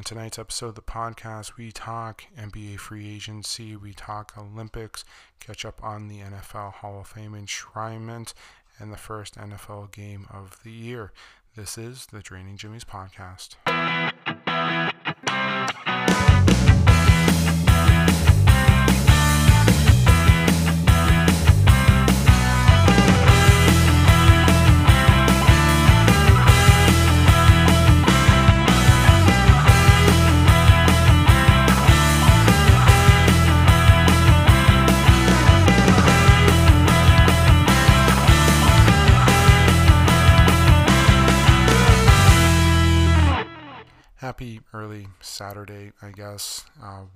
On tonight's episode of the podcast, we talk NBA free agency, we talk Olympics, catch up on the NFL Hall of Fame enshrinement, and the first NFL game of the year. This is the Draining Jimmy's podcast. Happy early Saturday, I guess.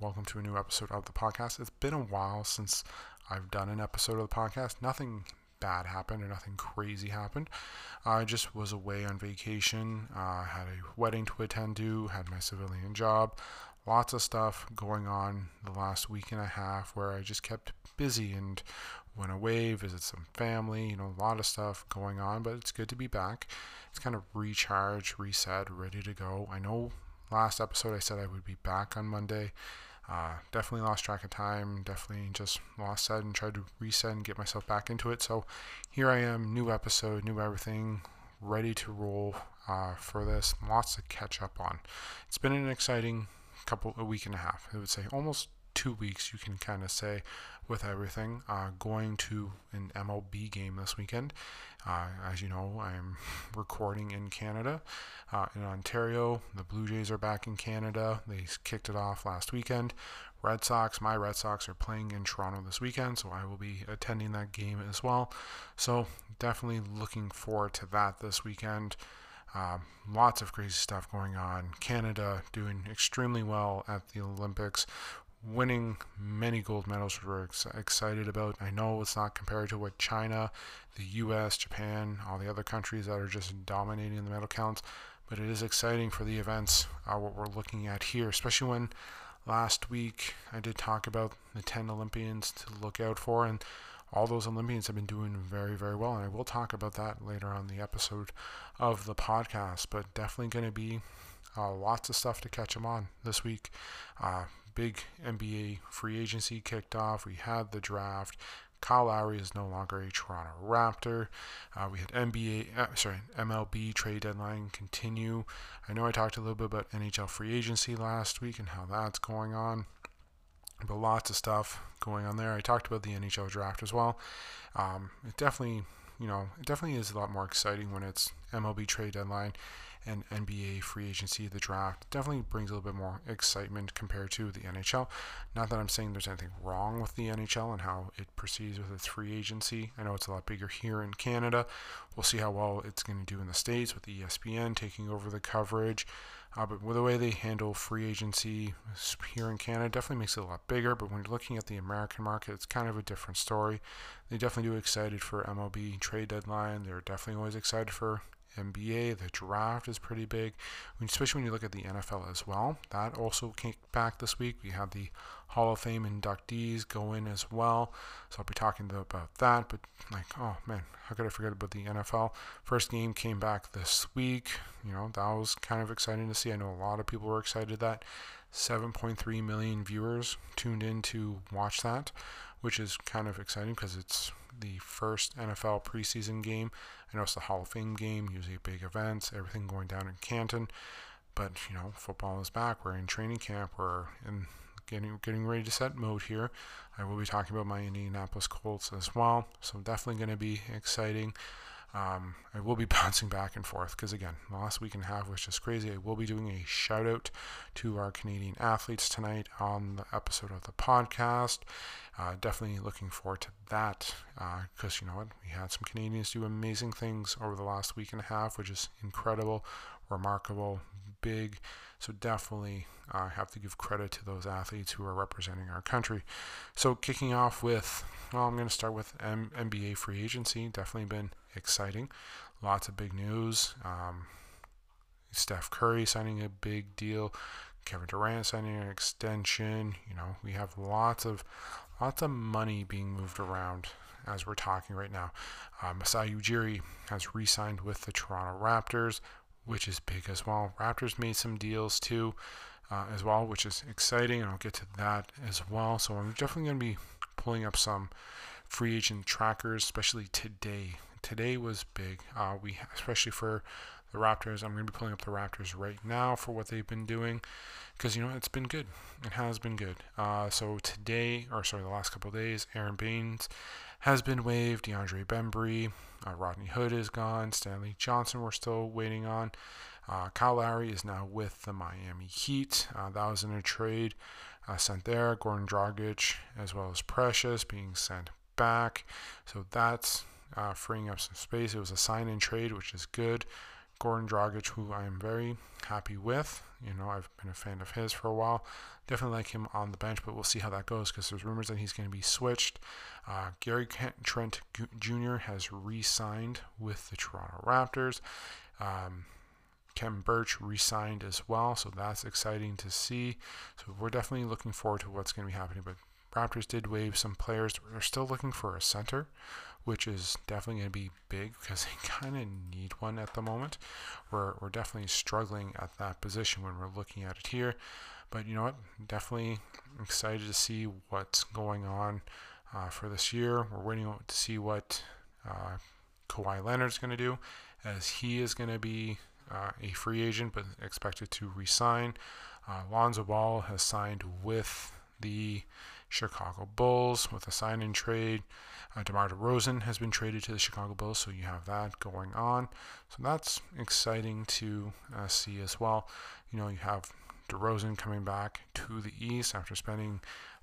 Welcome to a new episode of the podcast. It's been a while since I've done an episode of the podcast. Nothing bad happened or nothing crazy happened. I just was away on vacation. Had a wedding to attend to, had my civilian job. Lots of stuff going on the last week and a half where I just kept busy and went away, visit some family, a lot of stuff going on, but it's good to be back. It's kind of recharged, reset, ready to go. I know last episode I said I would be back on Monday. Definitely lost track of time, definitely just lost that and tried to reset and get myself back into it. So here I am, new episode, new everything, ready to roll for this. Lots to catch up on. It's been an exciting week and a half, I would say almost 2 weeks, you can kind of say, with everything. Going to an MLB game this weekend. As you know, I'm recording in Canada, in Ontario. The Blue Jays are back in Canada. They kicked it off last weekend. My Red Sox are playing in Toronto this weekend, so I will be attending that game as well. So definitely looking forward to that this weekend. Lots of crazy stuff going on. Canada doing extremely well at the Olympics, winning many gold medals we're excited about. I know it's not compared to what China, the U.S., Japan, all the other countries that are just dominating the medal counts, but it is exciting for the events, what we're looking at here, especially when last week I did talk about the 10 Olympians to look out for, and all those Olympians have been doing very, very well, and I will talk about that later on the episode of the podcast, but definitely going to be lots of stuff to catch them on this week. Big NBA free agency kicked off. We had the draft. Kyle Lowry is no longer a Toronto Raptor. We had MLB trade deadline continue. I know I talked a little bit about NHL free agency last week and how that's going on, but lots of stuff going on there. I talked about the NHL draft as well. It definitely is a lot more exciting when it's MLB trade deadline and NBA free agency. The draft definitely brings a little bit more excitement compared to the NHL. Not that I'm saying there's anything wrong with the NHL and how it proceeds with its free agency. I know it's a lot bigger here in Canada. We'll see how well it's going to do in the States with ESPN taking over the coverage. But with the way they handle free agency here in Canada, definitely makes it a lot bigger. But when you're looking at the American market, it's kind of a different story. They definitely do excited for MLB trade deadline. They're definitely always excited for NBA. The draft is pretty big, especially when you look at the NFL as well. That also came back this week. We had the Hall of Fame inductees go in as well, so I'll be talking about that. But oh man, how could I forget about the NFL? First game came back this week. That was kind of exciting to see. I know a lot of people were excited that 7.3 million viewers tuned in to watch that, which is kind of exciting because it's the first NFL preseason game. I know it's the Hall of Fame game, usually big events, everything going down in Canton. But, football is back. We're in training camp. We're in getting ready to set mode here. I will be talking about my Indianapolis Colts as well. So definitely going to be exciting. I will be bouncing back and forth because, again, the last week and a half was just crazy. I will be doing a shout-out to our Canadian athletes tonight on the episode of the podcast. Definitely looking forward to that because, we had some Canadians do amazing things over the last week and a half, which is incredible, remarkable, big. So definitely have to give credit to those athletes who are representing our country. So kicking off with, I'm going to start with NBA free agency. Definitely been exciting. Lots of big news. Steph Curry signing a big deal. Kevin Durant signing an extension. We have lots of money being moved around as we're talking right now. Masai Ujiri has re-signed with the Toronto Raptors, which is big as well. Raptors made some deals too. as well, which is exciting, and I'll get to that as well. So I'm definitely going to be pulling up some free agent trackers, especially today. Today was big, we especially for the Raptors. I'm going to be pulling up the Raptors right now for what they've been doing, because, you know, it's been good. It has been good. So today, or sorry, the last couple of days, Aron Baynes has been waived. DeAndre Bembry, Rodney Hood is gone. Stanley Johnson we're still waiting on. Kyle Lowry is now with the Miami Heat. That was in a trade sent there. Goran Dragić as well as Precious being sent back. So that's freeing up some space. It was a sign-in trade, which is good. Goran Dragić, who I am very happy with. You know, I've been a fan of his for a while. Definitely like him on the bench, but we'll see how that goes, because there's rumors that he's going to be switched. Gary Trent Jr. has re-signed with the Toronto Raptors. Khem Birch re-signed as well, so that's exciting to see. So we're definitely looking forward to what's going to be happening. But Raptors did waive some players. They're still looking for a center, which is definitely going to be big, because they kind of need one at the moment. We're definitely struggling at that position when we're looking at it here. But you know what? Definitely excited to see what's going on for this year. We're waiting to see what Kawhi Leonard's going to do, as he is going to be a free agent, but expected to re-sign. Lonzo Ball has signed with the Chicago Bulls with a sign-in trade. DeMar DeRozan has been traded to the Chicago Bulls, so you have that going on. So that's exciting to see as well. You know, you have DeRozan coming back to the East after spending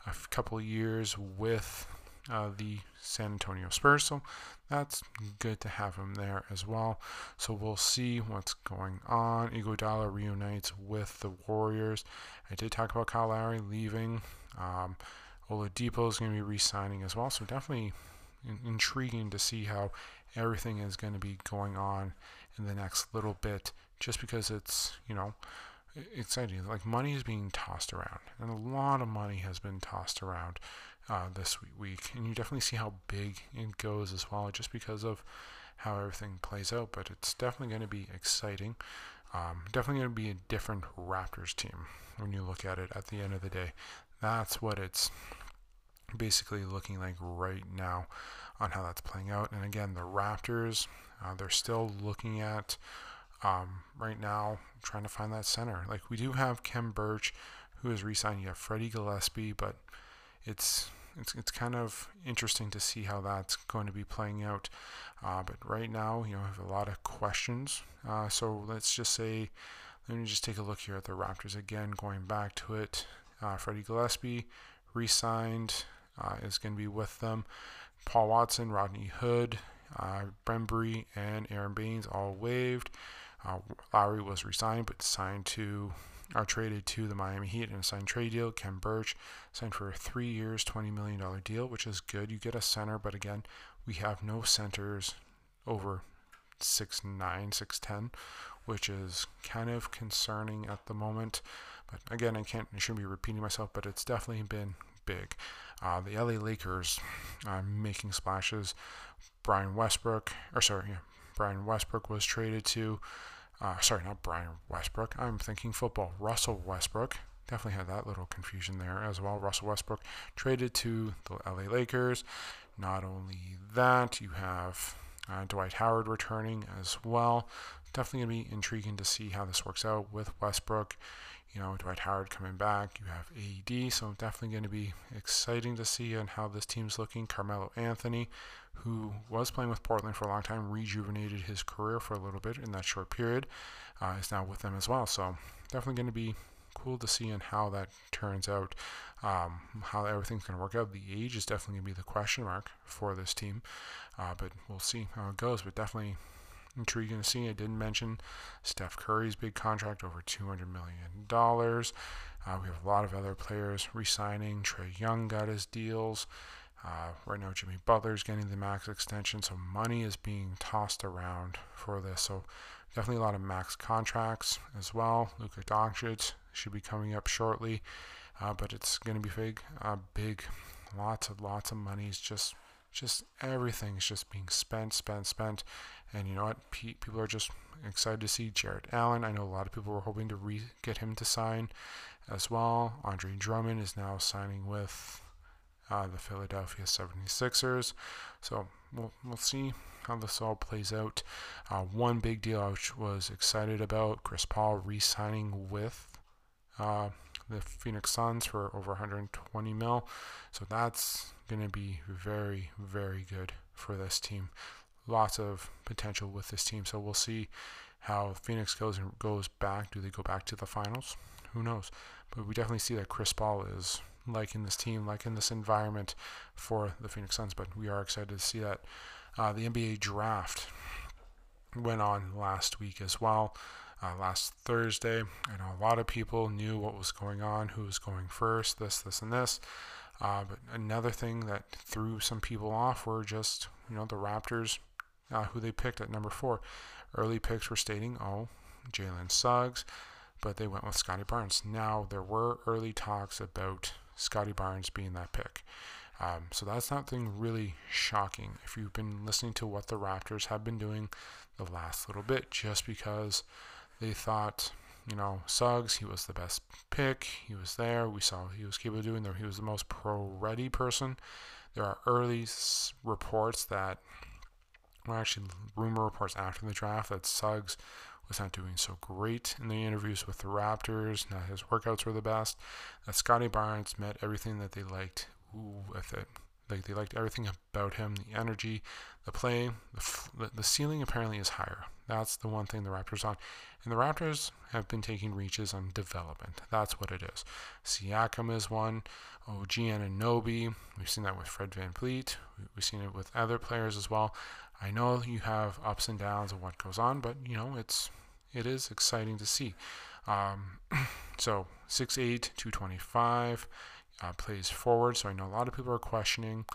a couple of years with the San Antonio Spurs, so that's good to have him there as well. So we'll see what's going on. Iguodala reunites with the Warriors. I did talk about Kyle Lowry leaving. Oladipo is going to be re-signing as well, so definitely intriguing to see how everything is going to be going on in the next little bit, just because it's, you know, exciting. Like, money is being tossed around, and a lot of money has been tossed around this week, and you definitely see how big it goes as well, just because of how everything plays out. But it's definitely going to be exciting. Definitely going to be a different Raptors team when you look at it at the end of the day. That's what it's basically looking like right now on how that's playing out. And again, the Raptors, they're still looking at right now trying to find that center. Like, we do have Khem Birch, who is re-signed. You have Freddie Gillespie, but it's kind of interesting to see how that's going to be playing out. But right now, you know, I have a lot of questions. So let's just say, let me just take a look here at the Raptors again, going back to it. Freddie Gillespie re-signed, is going to be with them. Paul Watson, Rodney Hood, Bembry, and Aron Baynes all waived. Lowry was re-signed, but signed to, are traded to the Miami Heat in a signed trade deal. Khem Birch signed for a 3 years, $20 million deal, which is good. You get a center, but again, we have no centers over 6'9", 6'10", which is kind of concerning at the moment. But again, I shouldn't be repeating myself, but it's definitely been big. The LA Lakers making splashes. Brian Westbrook was traded to, sorry, not Brian Westbrook. I'm thinking football. Russell Westbrook. Definitely had that little confusion there as well. Russell Westbrook traded to the LA Lakers. Not only that, you have Dwight Howard returning as well. Definitely going to be intriguing to see how this works out with Westbrook. You know, Dwight Howard coming back. You have AD, so definitely going to be exciting to see on how this team's looking. Carmelo Anthony, who was playing with Portland for a long time, rejuvenated his career for a little bit in that short period, is now with them as well. So definitely going to be cool to see on how that turns out, how everything's going to work out. The age is definitely going to be the question mark for this team, but we'll see how it goes. But definitely intriguing to see. I didn't mention Steph Curry's big contract, over $200 million. We have a lot of other players re-signing. Trae Young got his deals. Right now, Jimmy Butler's getting the max extension, so money is being tossed around for this. So definitely a lot of max contracts as well. Luka Doncic should be coming up shortly, but it's going to be big, big. Lots of money. It's just everything's just being spent. And you know what? People are just excited to see Jared Allen. I know a lot of people were hoping to get him to sign as well. Andre Drummond is now signing with the Philadelphia 76ers. So we'll see how this all plays out. One big deal I was excited about, Chris Paul re-signing with the Phoenix Suns for over 120 mil. So that's going to be very, very good for this team. Lots of potential with this team. So we'll see how Phoenix goes back. Do they go back to the finals? Who knows? But we definitely see that Chris Paul is liking this team, liking this environment for the Phoenix Suns. But we are excited to see that. The NBA draft went on last week as well, last Thursday. I know a lot of people knew what was going on, who was going first, this, and this. But another thing that threw some people off were just, the Raptors, who they picked at number 4. Early picks were stating, Jalen Suggs, but they went with Scottie Barnes. Now, there were early talks about Scottie Barnes being that pick. So that's something really shocking if you've been listening to what the Raptors have been doing the last little bit, just because they thought, Suggs, he was the best pick. He was there. We saw he was capable of doing there. He was the most pro-ready person. There are early reports that, rumor reports after the draft that Suggs was not doing so great in the interviews with the Raptors. Not his workouts were the best. That Scottie Barnes met everything that they liked with it. Like, they liked everything about him, the energy, the play. The ceiling apparently is higher. That's the one thing the Raptors on. And the Raptors have been taking reaches on development. That's what it is. Siakam is one. OG Anunoby. We've seen that with Fred VanVleet. We've seen it with other players as well. I know you have ups and downs of what goes on, but, it is exciting to see. So, 6'8", 225. Plays forward, so I know a lot of people are questioning,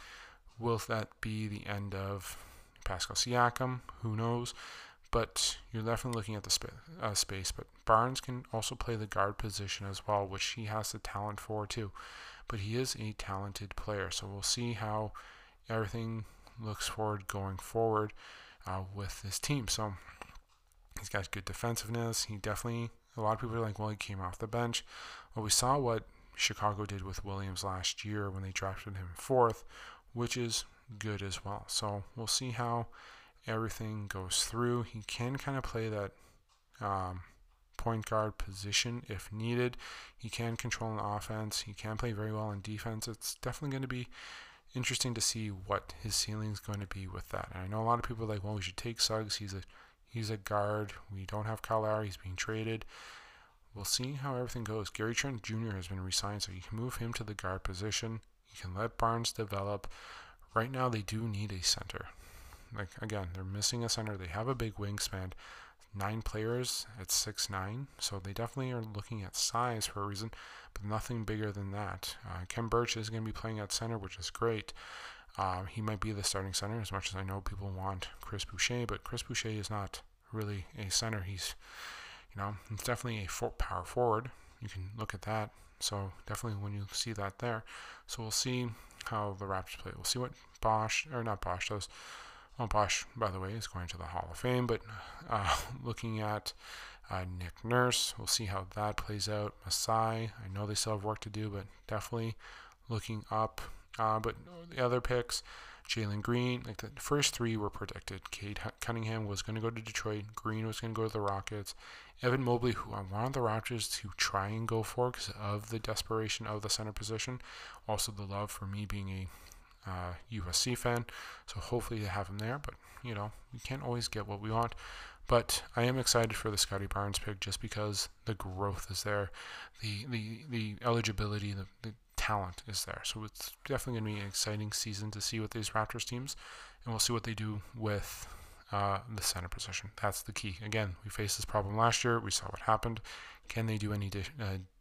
will that be the end of Pascal Siakam? Who knows? But you're definitely looking at the space. But Barnes can also play the guard position as well, which he has the talent for too. But he is a talented player, so we'll see how everything looks going forward with this team. So he's got good defensiveness. He definitely, a lot of people are like, well, he came off the bench. Well, we saw what Chicago did with Williams last year when they drafted him 4th, which is good as well. So we'll see how everything goes through. He can kind of play that point guard position if needed. He can control an offense. He can play very well in defense. It's definitely going to be interesting to see what his ceiling is going to be with that. And I know a lot of people are like, well, we should take Suggs. He's a guard. We don't have Kyle Lowry. He's being traded. We'll see how everything goes. Gary Trent Jr. has been re-signed, so you can move him to the guard position. You can let Barnes develop. Right now, they do need a center. Like, again, they're missing a center. They have a big wingspan. 9 players at 6'9", so they definitely are looking at size for a reason, but nothing bigger than that. Khem Birch is going to be playing at center, which is great. He might be the starting center, as much as I know people want Chris Boucher, but Chris Boucher is not really a center. He's... it's definitely a power forward. You can look at that. So definitely when you see that there. So we'll see how the Raptors play. We'll see what Bosch does. Oh, Bosch, by the way, is going to the Hall of Fame. But looking at Nick Nurse, we'll see how that plays out. Masai, I know they still have work to do, but definitely looking up. But the other picks, Jalen Green, like the first 3 were predicted. Cade Cunningham was going to go to Detroit. Green was going to go to the Rockets. Evan Mobley, who I wanted the Raptors to try and go for because of the desperation of the center position. Also the love for me being a USC fan. So hopefully they have him there. But, we can't always get what we want. But I am excited for the Scottie Barnes pick just because the growth is there. The eligibility, the talent is there. So it's definitely going to be an exciting season to see what these Raptors teams, and we'll see what they do with the center position. That's the key. Again, we faced this problem last year. We saw what happened. Can they do anything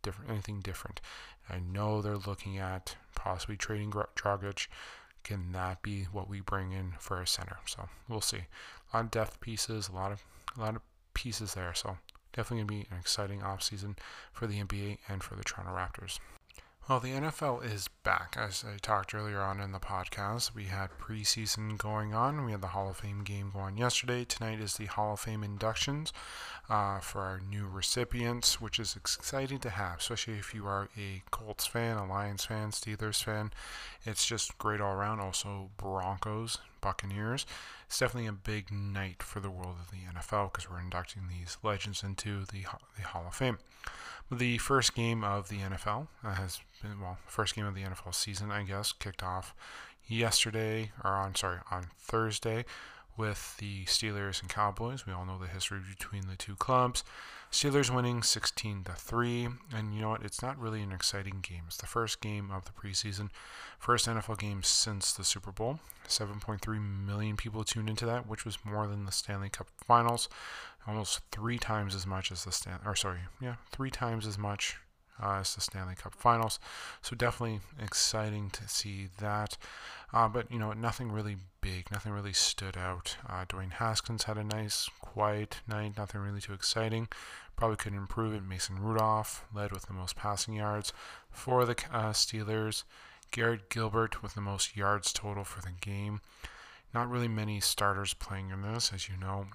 different? I know they're looking at possibly trading Dragić. Can that be what we bring in for a center? So we'll see. A lot of depth pieces, a lot of pieces there. So definitely going to be an exciting offseason for the NBA and for the Toronto Raptors. Well, the NFL is back. As I talked earlier on in the podcast, we had preseason going on. We had the Hall of Fame game going yesterday. Tonight is the Hall of Fame inductions for our new recipients, which is exciting to have, especially if you are a Colts fan, a Lions fan, Steelers fan. It's just great all around. Also, Broncos, Buccaneers. It's definitely a big night for the world of the NFL because we're inducting these legends into the Hall of Fame. The first game of the NFL first game of the NFL season, I guess, kicked off on Thursday with the Steelers and Cowboys. We all know the history between the two clubs. Steelers winning 16-3, and you know what? It's not really an exciting game. It's the first game of the preseason, first NFL game since the Super Bowl. 7.3 million people tuned into that, which was more than the Stanley Cup Finals, almost three times as much as the Stanley Cup Finals. So definitely exciting to see that. But, you know, nothing really big. Nothing really stood out. Dwayne Haskins had a nice, quiet night. Nothing really too exciting. Probably could improve it. Mason Rudolph led with the most passing yards for the Steelers. Garrett Gilbert with the most yards total for the game. Not really many starters playing in this, as you know.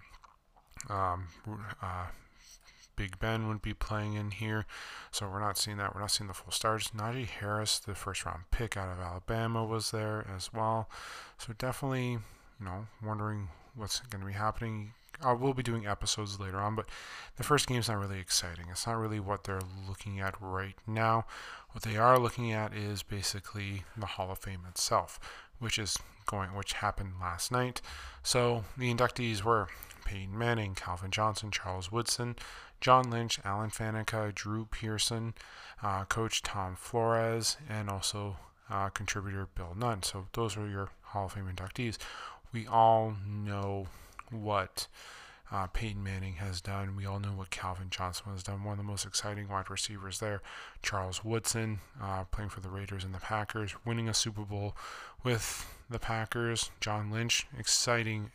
Big Ben would be playing in here, so we're not seeing that. We're not seeing the full starters. Najee Harris, the first-round pick out of Alabama, was there as well. So definitely, you know, wondering what's going to be happening. I will be doing episodes later on, but the first game's not really exciting. It's not really what they're looking at right now. What they are looking at is basically the Hall of Fame itself, which happened last night. So the inductees were Peyton Manning, Calvin Johnson, Charles Woodson, John Lynch, Alan Faneca, Drew Pearson, Coach Tom Flores, and also contributor Bill Nunn. So those are your Hall of Fame inductees. We all know what Peyton Manning has done. We all know what Calvin Johnson has done. One of the most exciting wide receivers there. Charles Woodson playing for the Raiders and the Packers, winning a Super Bowl with the Packers. John Lynch, exciting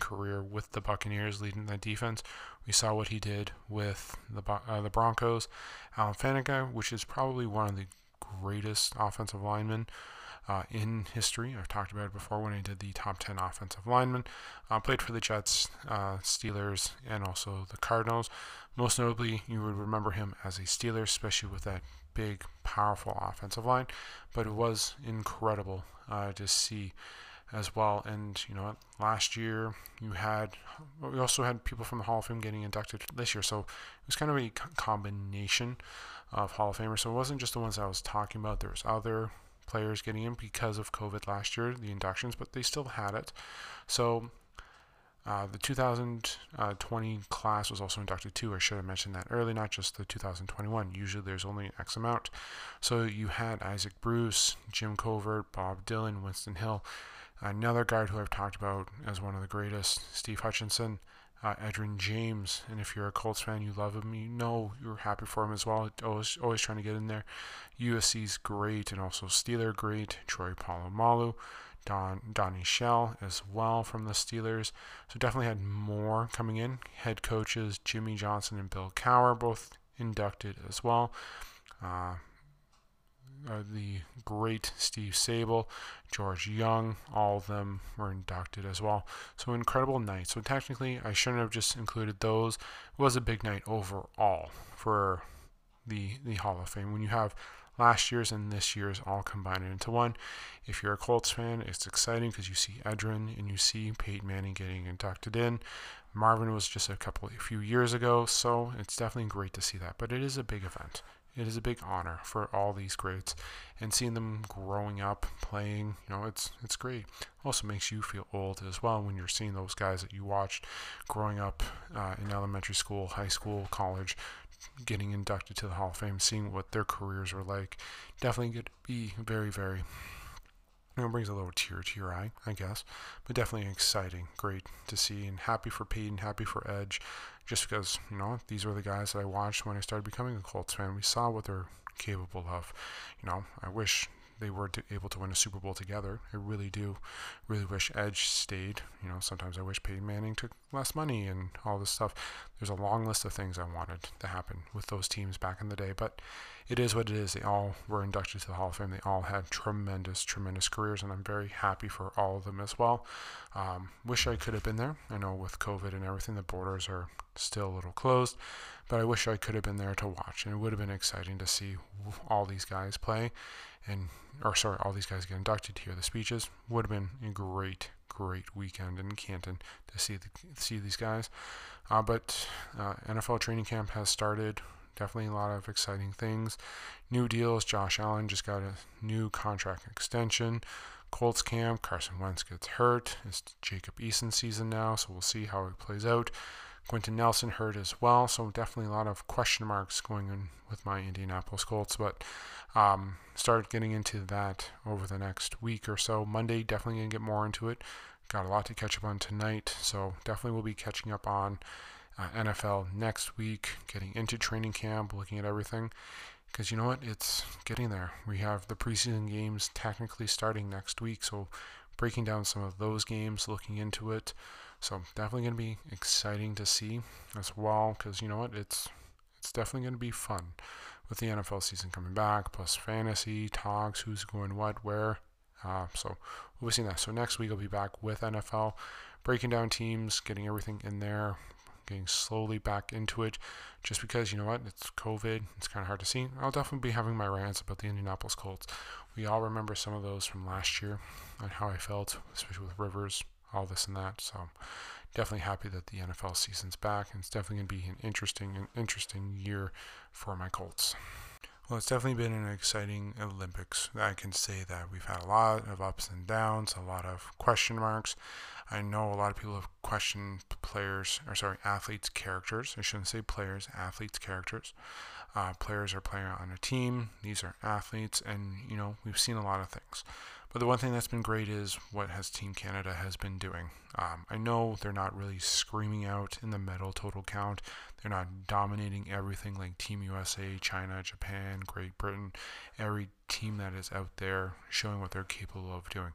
career with the Buccaneers, leading the defense. We saw what he did with the Broncos. Alan Faneca, which is probably one of the greatest offensive linemen in history. I've talked about it before when I did the top 10 offensive linemen. Played for the Jets, Steelers, and also the Cardinals. Most notably, you would remember him as a Steeler, especially with that big, powerful offensive line. But it was incredible to see as well. And you know, last year we also had people from the Hall of Fame getting inducted this year, so it was kind of a combination of Hall of Famers. So it wasn't just the ones I was talking about. There was other players getting in because of COVID last year, the inductions, but they still had it. So the 2020 class was also inducted too. I should have mentioned that early, not just the 2021. Usually there's only X amount. So you had Isaac Bruce, Jim Covert, Bob Dylan, Winston Hill, another guard who I've talked about as one of the greatest, Steve Hutchinson, Edrin James. And if you're a Colts fan, you love him. You know you're happy for him as well. Always trying to get in there. USC's great and also Steeler great, Troy Polamalu. Donnie Shell as well from the Steelers. So definitely had more coming in. Head coaches Jimmy Johnson and Bill Cowher both inducted as well. The great Steve Sable, George Young, all of them were inducted as well. So incredible night. So technically I shouldn't have just included those. It was a big night overall for the Hall of Fame. When you have last year's and this year's all combined into one. If you're a Colts fan, it's exciting because you see Edrin and you see Peyton Manning getting inducted in. Marvin was just a few years ago, so it's definitely great to see that. But it is a big event. It is a big honor for all these greats, and seeing them growing up, playing, you know, it's great. Also makes you feel old as well when you're seeing those guys that you watched growing up in elementary school, high school, college, getting inducted to the Hall of Fame, seeing what their careers were like. Definitely could be very, very, you know, brings a little tear to your eye, I guess, but definitely exciting, great to see, and happy for Peyton, happy for Edge, just because, you know, these were the guys that I watched when I started becoming a Colts fan. We saw what they're capable of. You know, I wish they were able to win a Super Bowl together. I really do, really wish Edge stayed. You know, sometimes I wish Peyton Manning took less money and all this stuff. There's a long list of things I wanted to happen with those teams back in the day, but it is what it is. They all were inducted to the Hall of Fame. They all had tremendous, tremendous careers, and I'm very happy for all of them as well. Wish I could have been there. I know with COVID and everything, the borders are still a little closed, but I wish I could have been there to watch, and it would have been exciting to see all these guys play, all these guys get inducted, to hear the speeches. Would have been a great, great weekend in Canton to see these guys. But NFL training camp has started. Definitely a lot of exciting things. New deals. Josh Allen just got a new contract extension. Colts camp. Carson Wentz gets hurt. It's Jacob Eason season now, so we'll see how it plays out. Quentin Nelson hurt as well, so definitely a lot of question marks going in with my Indianapolis Colts, but start getting into that over the next week or so. Monday, definitely going to get more into it. Got a lot to catch up on tonight, so definitely we'll be catching up on NFL next week, getting into training camp, looking at everything, because you know what, it's getting there. We have the preseason games technically starting next week, so breaking down some of those games, looking into it. So definitely going to be exciting to see as well, because you know what, it's definitely going to be fun with the NFL season coming back, plus fantasy talks, who's going what, where. So we'll be seeing that. So next week I'll be back with NFL, breaking down teams, getting everything in there, getting slowly back into it, just because, you know what, it's COVID, it's kind of hard to see. I'll definitely be having my rants about the Indianapolis Colts. We all remember some of those from last year and how I felt, especially with Rivers, all this and that. So definitely happy that the NFL season's back, and it's definitely going to be an interesting year for my Colts. Well, it's definitely been an exciting Olympics. I can say that we've had a lot of ups and downs, a lot of question marks. I know a lot of people have questioned athletes' characters. I shouldn't say players, athletes' characters. Players are playing on a team. These are athletes, and, you know, we've seen a lot of things. But the one thing that's been great is what Team Canada has been doing. I know they're not really screaming out in the medal total count. They're not dominating everything like Team USA, China, Japan, Great Britain, every team that is out there showing what they're capable of doing.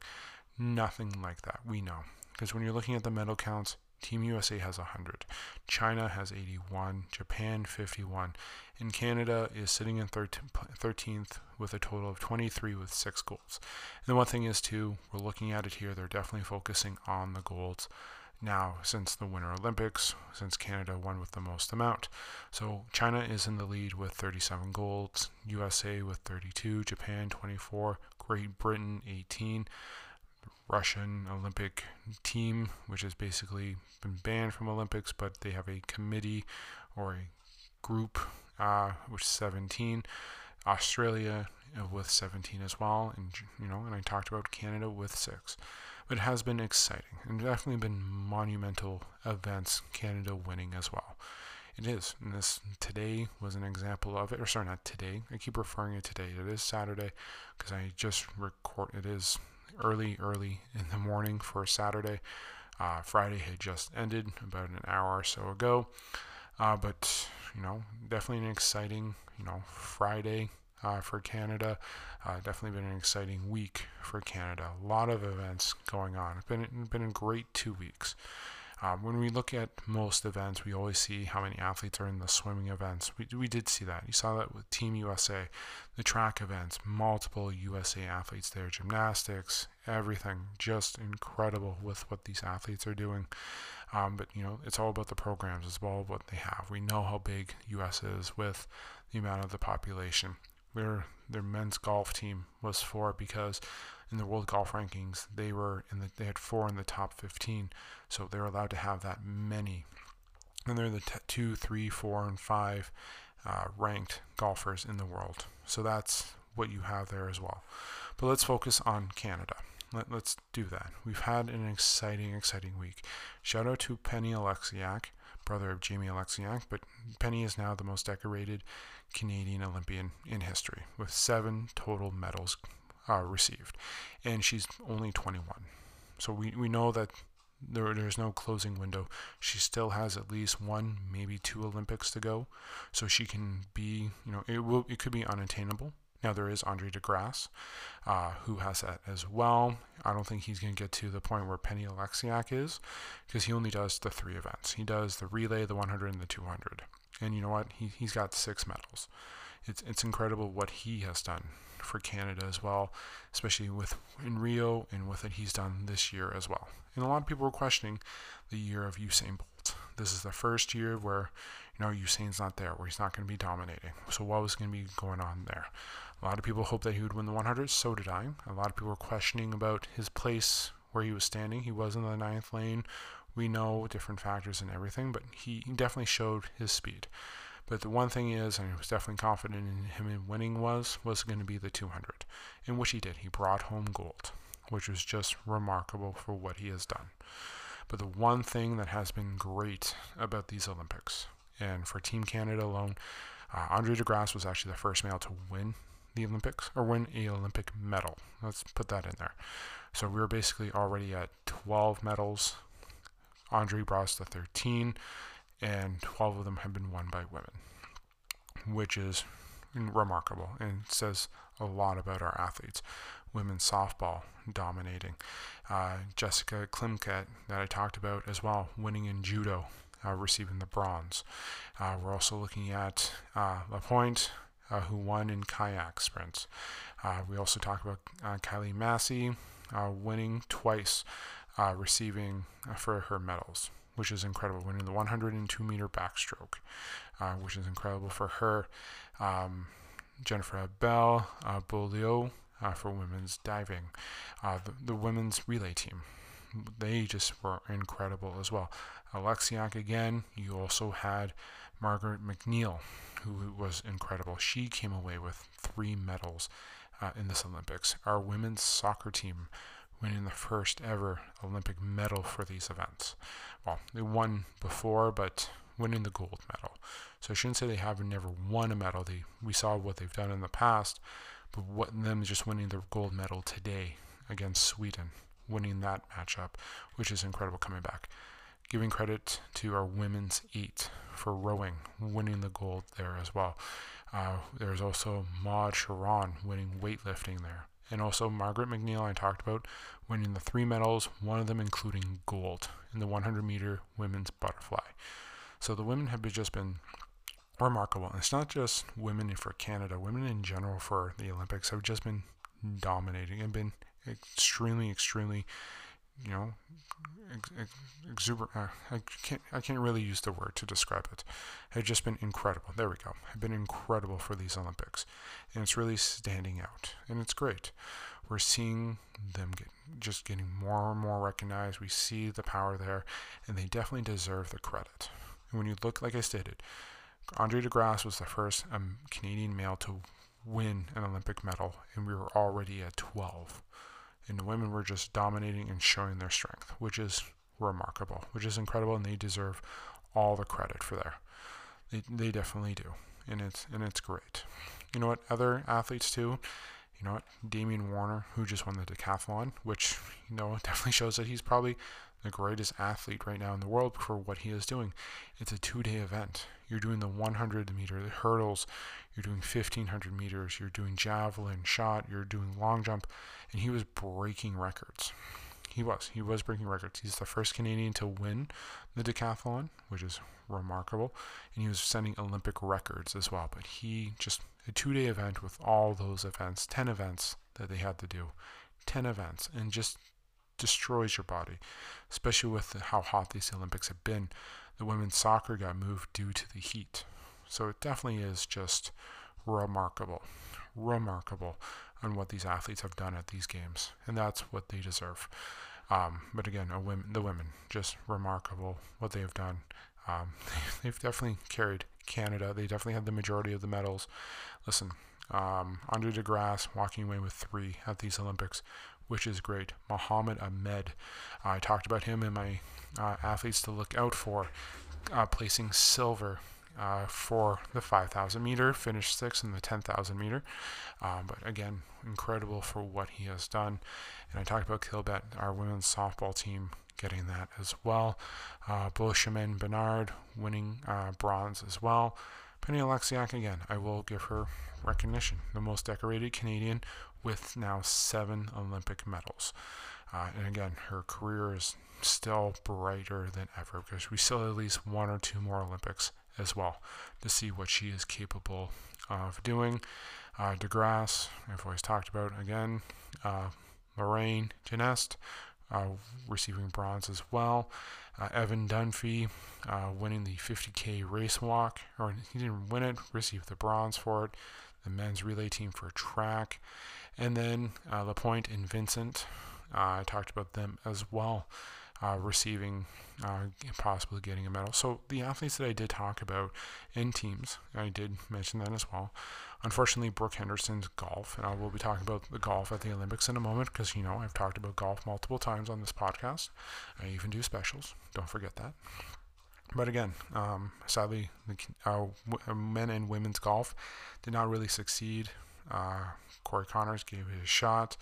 Nothing like that, we know. Because when you're looking at the medal counts, Team USA has 100, China has 81, Japan 51, and Canada is sitting in 13th with a total of 23 with 6 golds. And the one thing is, too, we're looking at it here, they're definitely focusing on the golds now since the Winter Olympics, since Canada won with the most amount. So China is in the lead with 37 golds, USA with 32, Japan 24, Great Britain 18, Russian Olympic team, which has basically been banned from Olympics, but they have a committee or a group, which is 17. Australia with 17 as well, and you know, and I talked about Canada with 6. But it has been exciting, and definitely been monumental events. Canada winning as well. It is, and today was an example of it. Or sorry, not today. I keep referring to today. It is Saturday because I just record. It is early in the morning for Saturday. Friday had just ended about an hour or so ago, but you know, definitely an exciting, you know, Friday for Canada. Definitely been an exciting week for Canada. A lot of events going on. It's been a great 2 weeks. When we look at most events, we always see how many athletes are in the swimming events. We did see that. You saw that with Team USA, the track events, multiple USA athletes there, gymnastics, everything. Just incredible with what these athletes are doing. But, you know, it's all about the programs as well, what they have. We know how big US is with the amount of the population. Their men's golf team was 4 because in the world golf rankings, they had 4 in the top 15, so they were allowed to have that many. And they're the 2, 3, 4, and 5 ranked golfers in the world. So that's what you have there as well. But let's focus on Canada. Let's do that. We've had an exciting week. Shout out to Penny Alexiak, brother of Jamie Alexiak, but Penny is now the most decorated Canadian Olympian in history with 7 total medals received, and she's only 21. So we know that there's no closing window. She still has at least 1, maybe 2 Olympics to go, so she can be, you know, it could be unattainable. Now, there is Andre DeGrasse, who has that as well. I don't think he's going to get to the point where Penny Oleksiak is, because he only does the three events. He does the relay, the 100, and the 200. And you know what? He's got 6 medals. It's incredible what he has done for Canada as well, especially in Rio and with it he's done this year as well. And a lot of people were questioning the year of Usain Bolt. This is the first year where, you know, Usain's not there, where he's not going to be dominating. So what was going to be going on there? A lot of people hoped that he would win the 100. So did I. A lot of people were questioning about his place where he was standing. He was in the 9th lane. We know different factors and everything, but he definitely showed his speed. But the one thing is, and I was definitely confident in him in winning, was going to be the 200, in which he did. He brought home gold, which was just remarkable for what he has done. But the one thing that has been great about these Olympics, and for Team Canada alone, Andre DeGrasse was actually the first male to win the Olympics, or win an Olympic medal. Let's put that in there. So we were basically already at 12 medals. Andre brought us to 13, and 12 of them have been won by women, which is remarkable and says a lot about our athletes. Women's softball dominating. Jessica Klimka, that I talked about as well, winning in judo, receiving the bronze. We're also looking at Lapointe, who won in kayak sprints. We also talk about Kylie Massey winning twice, receiving for her medals, which is incredible, winning the 102-meter backstroke, which is incredible for her. Jennifer Abel Beaulieu for women's diving. The women's relay team, they just were incredible as well. Oleksiak again. You also had Margaret McNeil, who was incredible. She came away with 3 medals in this Olympics. Our women's soccer team winning the first ever Olympic medal for these events. Well, they won before, but winning the gold medal. So I shouldn't say they haven't never won a medal. We saw what they've done in the past, but them just winning the gold medal today against Sweden, winning that matchup, which is incredible coming back. Giving credit to our women's 8 for rowing, winning the gold there as well. There's also Maud Charon winning weightlifting there. And also Margaret McNeil, I talked about, winning the 3 medals, one of them including gold in the 100-meter women's butterfly. So the women have just been remarkable. And it's not just women for Canada. Women in general for the Olympics have just been dominating and been extremely, extremely, you know, exuberant. I can't really use the word to describe it. It's just been incredible. There we go. It's been incredible for these Olympics, and it's really standing out, and it's great. We're seeing them getting more and more recognized. We see the power there, and they definitely deserve the credit. And when you look, like I stated, Andre DeGrasse was the first Canadian male to win an Olympic medal, and we were already at 12. And the women were just dominating and showing their strength, which is remarkable, which is incredible, and they deserve all the credit for there. They definitely do, and it's great. You know what? Other athletes too. You know what? Damian Warner, who just won the decathlon, which, you know, definitely shows that he's probably the greatest athlete right now in the world for what he is doing. It's a 2-day event. You're doing the 100-meter hurdles, you're doing 1,500 meters, you're doing javelin shot, you're doing long jump, and he was breaking records. He was breaking records. He's the first Canadian to win the decathlon, which is remarkable, and he was setting Olympic records as well. But he just, a 2-day event with all those events, 10 events that they had to do, 10 events, and just destroys your body, especially with how hot these Olympics have been. The women's soccer got moved due to the heat. So it definitely is just remarkable on what these athletes have done at these games, and that's what they deserve. But again, the women, just remarkable what they have done. They've definitely carried Canada. They definitely had the majority of the medals. Listen, Andre DeGrasse walking away with 3 at these Olympics, which is great. Muhammad Ahmed, I talked about him and my athletes to look out for, placing silver for the 5,000 meter, finished 6th in the 10,000 meter. But again, incredible for what he has done. And I talked about Kilbet, our women's softball team, getting that as well. Benard winning bronze as well. Penny Oleksiak again, I will give her recognition. The most decorated Canadian with now 7 Olympic medals. And again, her career is still brighter than ever because we still have at least 1 or 2 more Olympics as well to see what she is capable of doing. DeGrasse, I've always talked about again. Lorraine Genest receiving bronze as well. Evan Dunphy winning the 50K race walk, or he didn't win it, received the bronze for it. The men's relay team for track. And then Lapointe and Vincent, I talked about them as well, receiving, possibly getting a medal. So the athletes that I did talk about in teams, I did mention that as well. Unfortunately, Brooke Henderson's golf, and I will be talking about the golf at the Olympics in a moment because, you know, I've talked about golf multiple times on this podcast. I even do specials. Don't forget that. But again, sadly, men and women's golf did not really succeed. Corey Connors gave it a shot.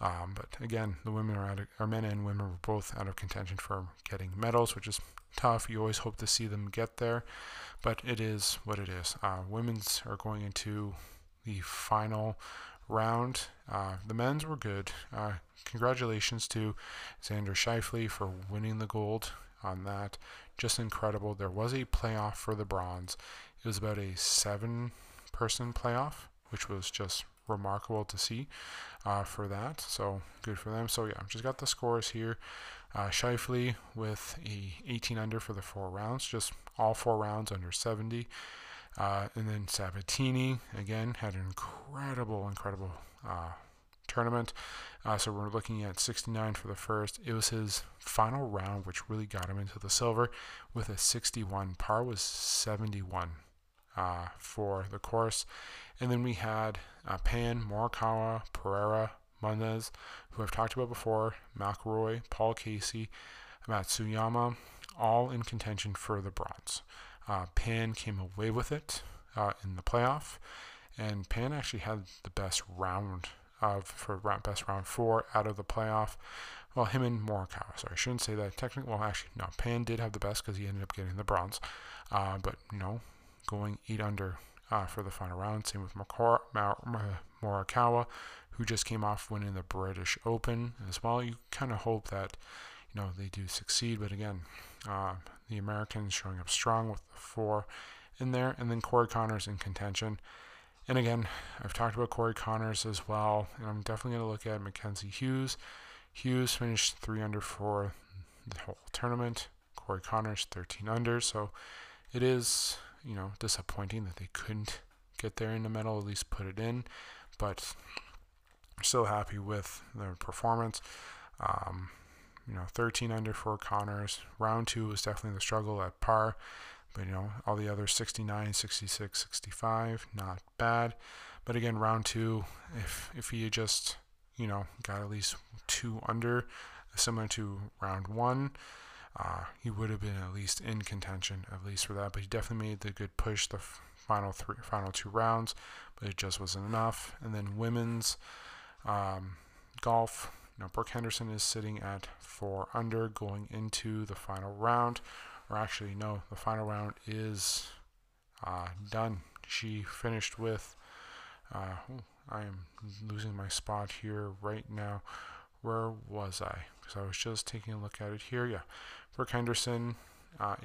But again, the women are men and women were both out of contention for getting medals, which is tough. You always hope to see them get there, but it is what it is. Women's are going into the final round. The men's were good. Congratulations to Xander Schauffele for winning the gold on that. Just incredible. There was a playoff for the bronze. It was about a 7-person playoff, which was just remarkable to see for that. So good for them. So yeah, I've just got the scores here. Shifley with a 18 under for the 4 rounds, just all 4 rounds under 70. And then Sabatini again had an incredible tournament. So we're looking at 69 for the first. It was his final round, which really got him into the silver with a 61. Par was 71 for the course. And then we had Pan, Morikawa, Pereira, Munez, who I've talked about before, McIlroy, Paul Casey, Matsuyama, all in contention for the bronze. Pan came away with it in the playoff, and Pan actually had the best round best round 4 out of the playoff. Well, him and Morikawa. Sorry, I shouldn't say that. Technically, well, actually, no. Pan did have the best because he ended up getting the bronze, but no, going 8 under. For the final round. Same with Morikawa, who just came off winning the British Open as well. You kind of hope that, you know, they do succeed. But again, the Americans showing up strong with the 4 in there. And then Corey Connors in contention. And again, I've talked about Corey Connors as well. And I'm definitely going to look at Mackenzie Hughes. Hughes finished 3 under for the whole tournament. Corey Connors 13 under. So it is, you know, disappointing that they couldn't get there in the medal, at least put it in, but I'm still happy with their performance. 13 under for Connors. Round 2 was definitely the struggle at par, but, you know, all the other 69, 66, 65, not bad. But again, round 2, if he just, you know, got at least 2 under, similar to round 1, he would have been at least in contention, at least for that. But he definitely made the good push the final 2 rounds, but it just wasn't enough. And then women's golf, you know, Brooke Henderson is sitting at 4 under going into the final round. Or actually, no, the final round is done. She finished with, I am losing my spot here right now. Where was I? Because I was just taking a look at it here. Yeah, Brooke Henderson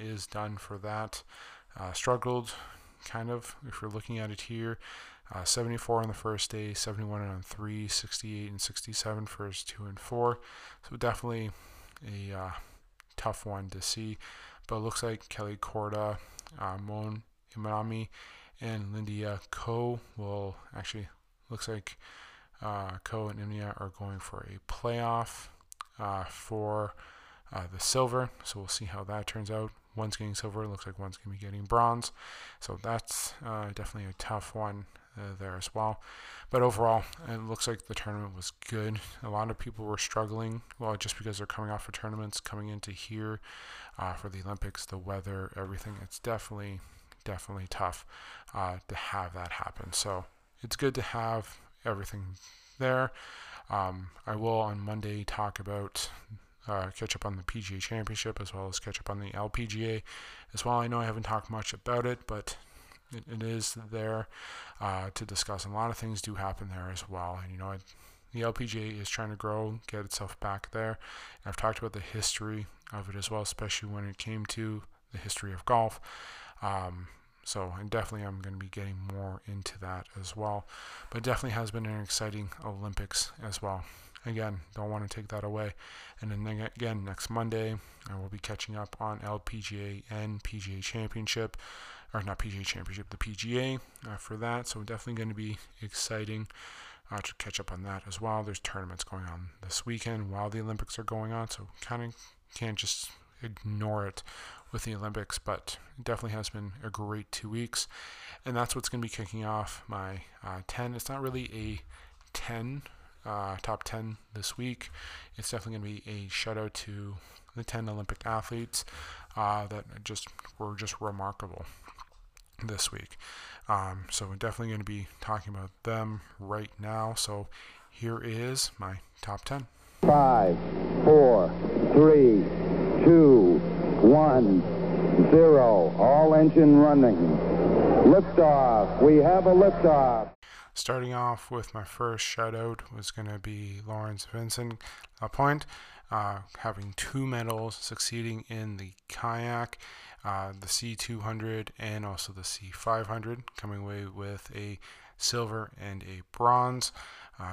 is done for that. Struggled, kind of, if you're looking at it here. 74 on the first day, 71 on 3, 68 and 67 for his 2 and 4. So definitely a tough one to see. But it looks like Kelly Korda, Mon Imanami, and Lindia Ko will actually, looks like Ko and India are going for a playoff for the silver. So we'll see how that turns out. One's getting silver. It looks like one's going to be getting bronze. So that's definitely a tough one there as well. But overall, it looks like the tournament was good. A lot of people were struggling. Well, just because they're coming off of tournaments, coming into here for the Olympics, the weather, everything. It's definitely tough to have that happen. So it's good to have everything there. I will on Monday talk about catch up on the PGA Championship as well as catch up on the LPGA as well. I know I haven't talked much about it, but it is there to discuss. And a lot of things do happen there as well. And, you know, the LPGA is trying to grow, get itself back there. And I've talked about the history of it as well, especially when it came to the history of golf. So, and definitely I'm going to be getting more into that as well. But it definitely has been an exciting Olympics as well. Again, don't want to take that away. And then again, next Monday, I will be catching up on LPGA and PGA Championship. Or not PGA Championship, the PGA for that. So definitely going to be exciting to catch up on that as well. There's tournaments going on this weekend while the Olympics are going on. So kind of can't just ignore it with the Olympics. But it definitely has been a great 2 weeks. And that's what's going to be kicking off my 10. It's not really a 10. Top 10 this week. It's definitely going to be a shout out to the 10 Olympic athletes that just were just remarkable this week. So we're definitely going to be talking about them right now. So here is my top 10. 5, 4, 3, 2, 1, 0. All engine running. Liftoff. We have a liftoff. Starting off with my first shout-out was going to be Lawrence Vincent Lapointe, having 2 medals, succeeding in the kayak, the C200, and also the C500, coming away with a silver and a bronze.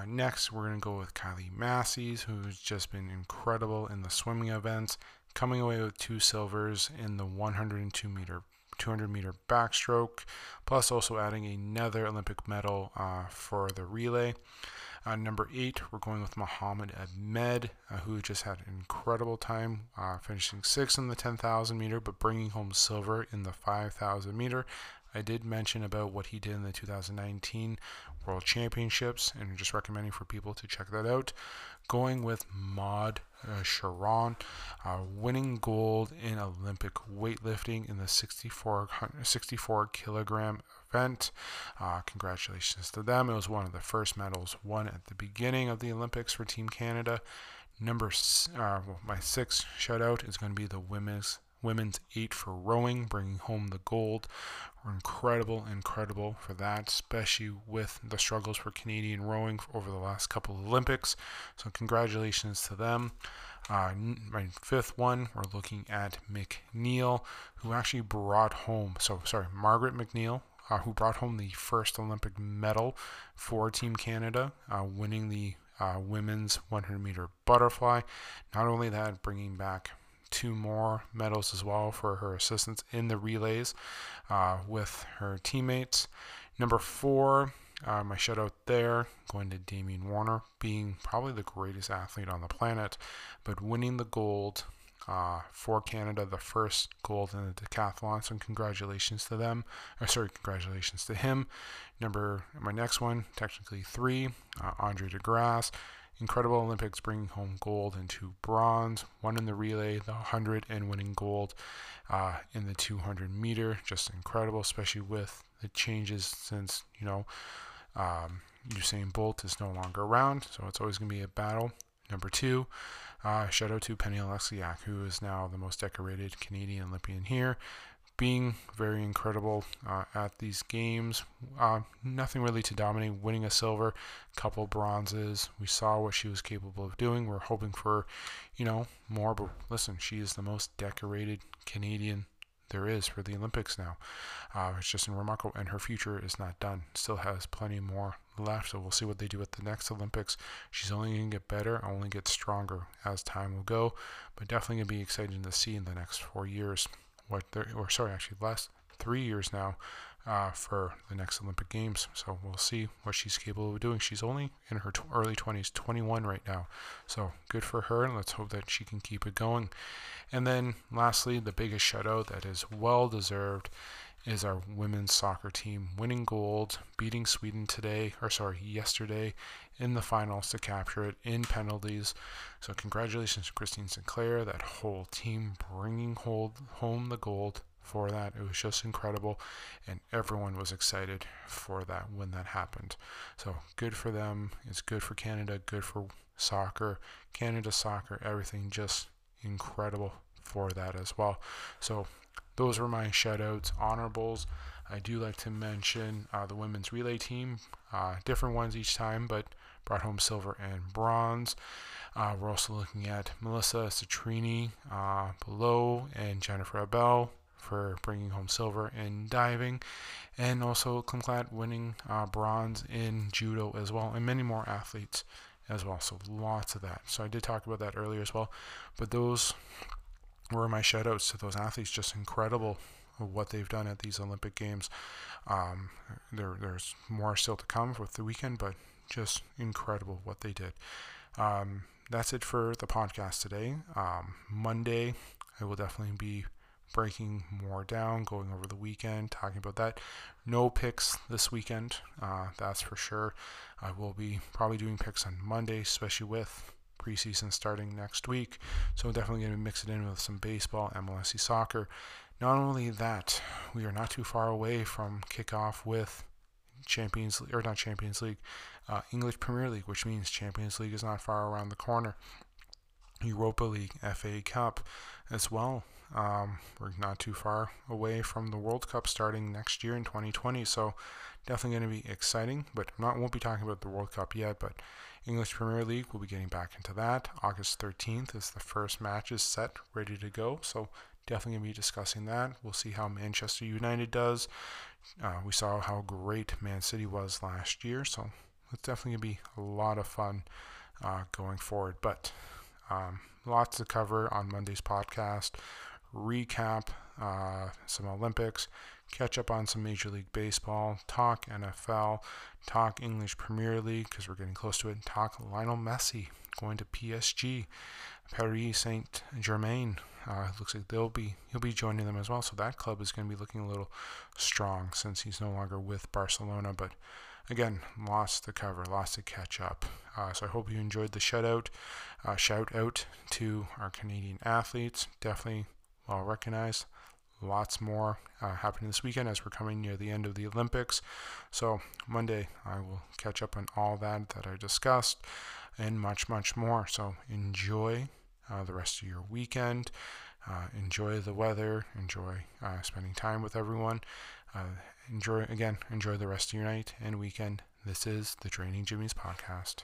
Next, we're going to go with Kylie Massies, who's just been incredible in the swimming events, coming away with 2 silvers in the 102-meter 200-meter backstroke, plus also adding another Olympic medal for the relay. Number 8, we're going with Muhammad Ahmed, who just had an incredible time, finishing 6th in the 10,000 meter, but bringing home silver in the 5,000 meter. I did mention about what he did in the 2019 World Championships, and just recommending for people to check that out. Going with Maud Charon, winning gold in Olympic weightlifting in the 64 kilogram event. Congratulations to them. It was one of the first medals won at the beginning of the Olympics for Team Canada. My 6th shout out is going to be the women's 8 for rowing, bringing home the gold. We're incredible for that, especially with the struggles for Canadian rowing over the last couple of Olympics. So congratulations to them. My 5th one, we're looking at McNeil, who actually brought home, Margaret McNeil, who brought home the first Olympic medal for Team Canada, winning the women's 100-meter butterfly. Not only that, bringing back 2 more medals as well for her assistance in the relays with her teammates. Number 4, my shout out there going to Damian Warner, being probably the greatest athlete on the planet, but winning the gold for Canada, the first gold in the decathlon. So congratulations to them. Congratulations to him. My next one, technically 3, Andre DeGrasse. Incredible Olympics, bringing home gold and 2 bronze, 1 in the relay, the 100, and winning gold in the 200 meter. Just incredible, especially with the changes since, Usain Bolt is no longer around. So it's always going to be a battle. Number 2, shout out to Penny Oleksiak, who is now the most decorated Canadian Olympian here, being very incredible at these games. Nothing really to dominate, winning a silver, couple bronzes. We saw what she was capable of doing. We're hoping for, more. But listen, she is the most decorated Canadian there is for the Olympics now. It's just remarkable, and her future is not done. Still has plenty more left, so we'll see what they do at the next Olympics. She's only going to get better, only get stronger as time will go, but definitely going to be exciting to see in the next 4 years. Last 3 years now for the next Olympic Games. So we'll see what she's capable of doing. She's only in her early 20s, 21 right now. So good for her, and let's hope that she can keep it going. And then lastly, the biggest shout-out that is well-deserved is our women's soccer team, winning gold, beating Sweden yesterday in the finals to capture it in penalties. So congratulations to Christine Sinclair, that whole team bringing home the gold for that. It was just incredible, and everyone was excited for that when that happened. So good for them. It's good for Canada, good for soccer. Canada soccer, everything just incredible for that as well. So those were my shout outs, honorables. I do like to mention the women's relay team, different ones each time, but brought home silver and bronze. We're also looking at Melissa Citrini below and Jennifer Abel for bringing home silver in diving, and also Klimklat winning bronze in judo as well, and many more athletes as well. So lots of that. So I did talk about that earlier as well, but those were my shout outs to those athletes. Just incredible what they've done at these Olympic Games. There's more still to come with the weekend, but just incredible what they did. That's it for the podcast today. Monday, I will definitely be breaking more down, going over the weekend, talking about that. No picks this weekend, that's for sure. I will be probably doing picks on Monday, especially with preseason starting next week. So I'm definitely going to mix it in with some baseball, MLSE soccer. Not only that, we are not too far away from kickoff with Champions League, or not Champions League, English Premier League, which means Champions League is not far around the corner. Europa League, FA Cup as well. We're not too far away from the World Cup starting next year in 2020, so definitely going to be exciting. But won't be talking about the World Cup yet, but English Premier League, we'll be getting back into that. August 13th is the first match is set, ready to go, so definitely going to be discussing that. We'll see how Manchester United does. We saw how great Man City was last year, so it's definitely going to be a lot of fun going forward. But lots to cover on Monday's podcast. Recap some Olympics, catch up on some Major League Baseball, talk NFL, talk English Premier League because we're getting close to it, talk Lionel Messi going to PSG, Paris Saint-Germain. Looks like he'll be joining them as well, so that club is going to be looking a little strong since he's no longer with Barcelona. But again, lots to cover, lots to catch up. So I hope you enjoyed the shout out to our Canadian athletes. Definitely well recognized. Lots more happening this weekend as we're coming near the end of the Olympics. So Monday, I will catch up on all that I discussed and much, much more. So enjoy the rest of your weekend. Enjoy the weather. Enjoy spending time with everyone. Enjoy the rest of your night and weekend. This is the Draining Jimmy's podcast.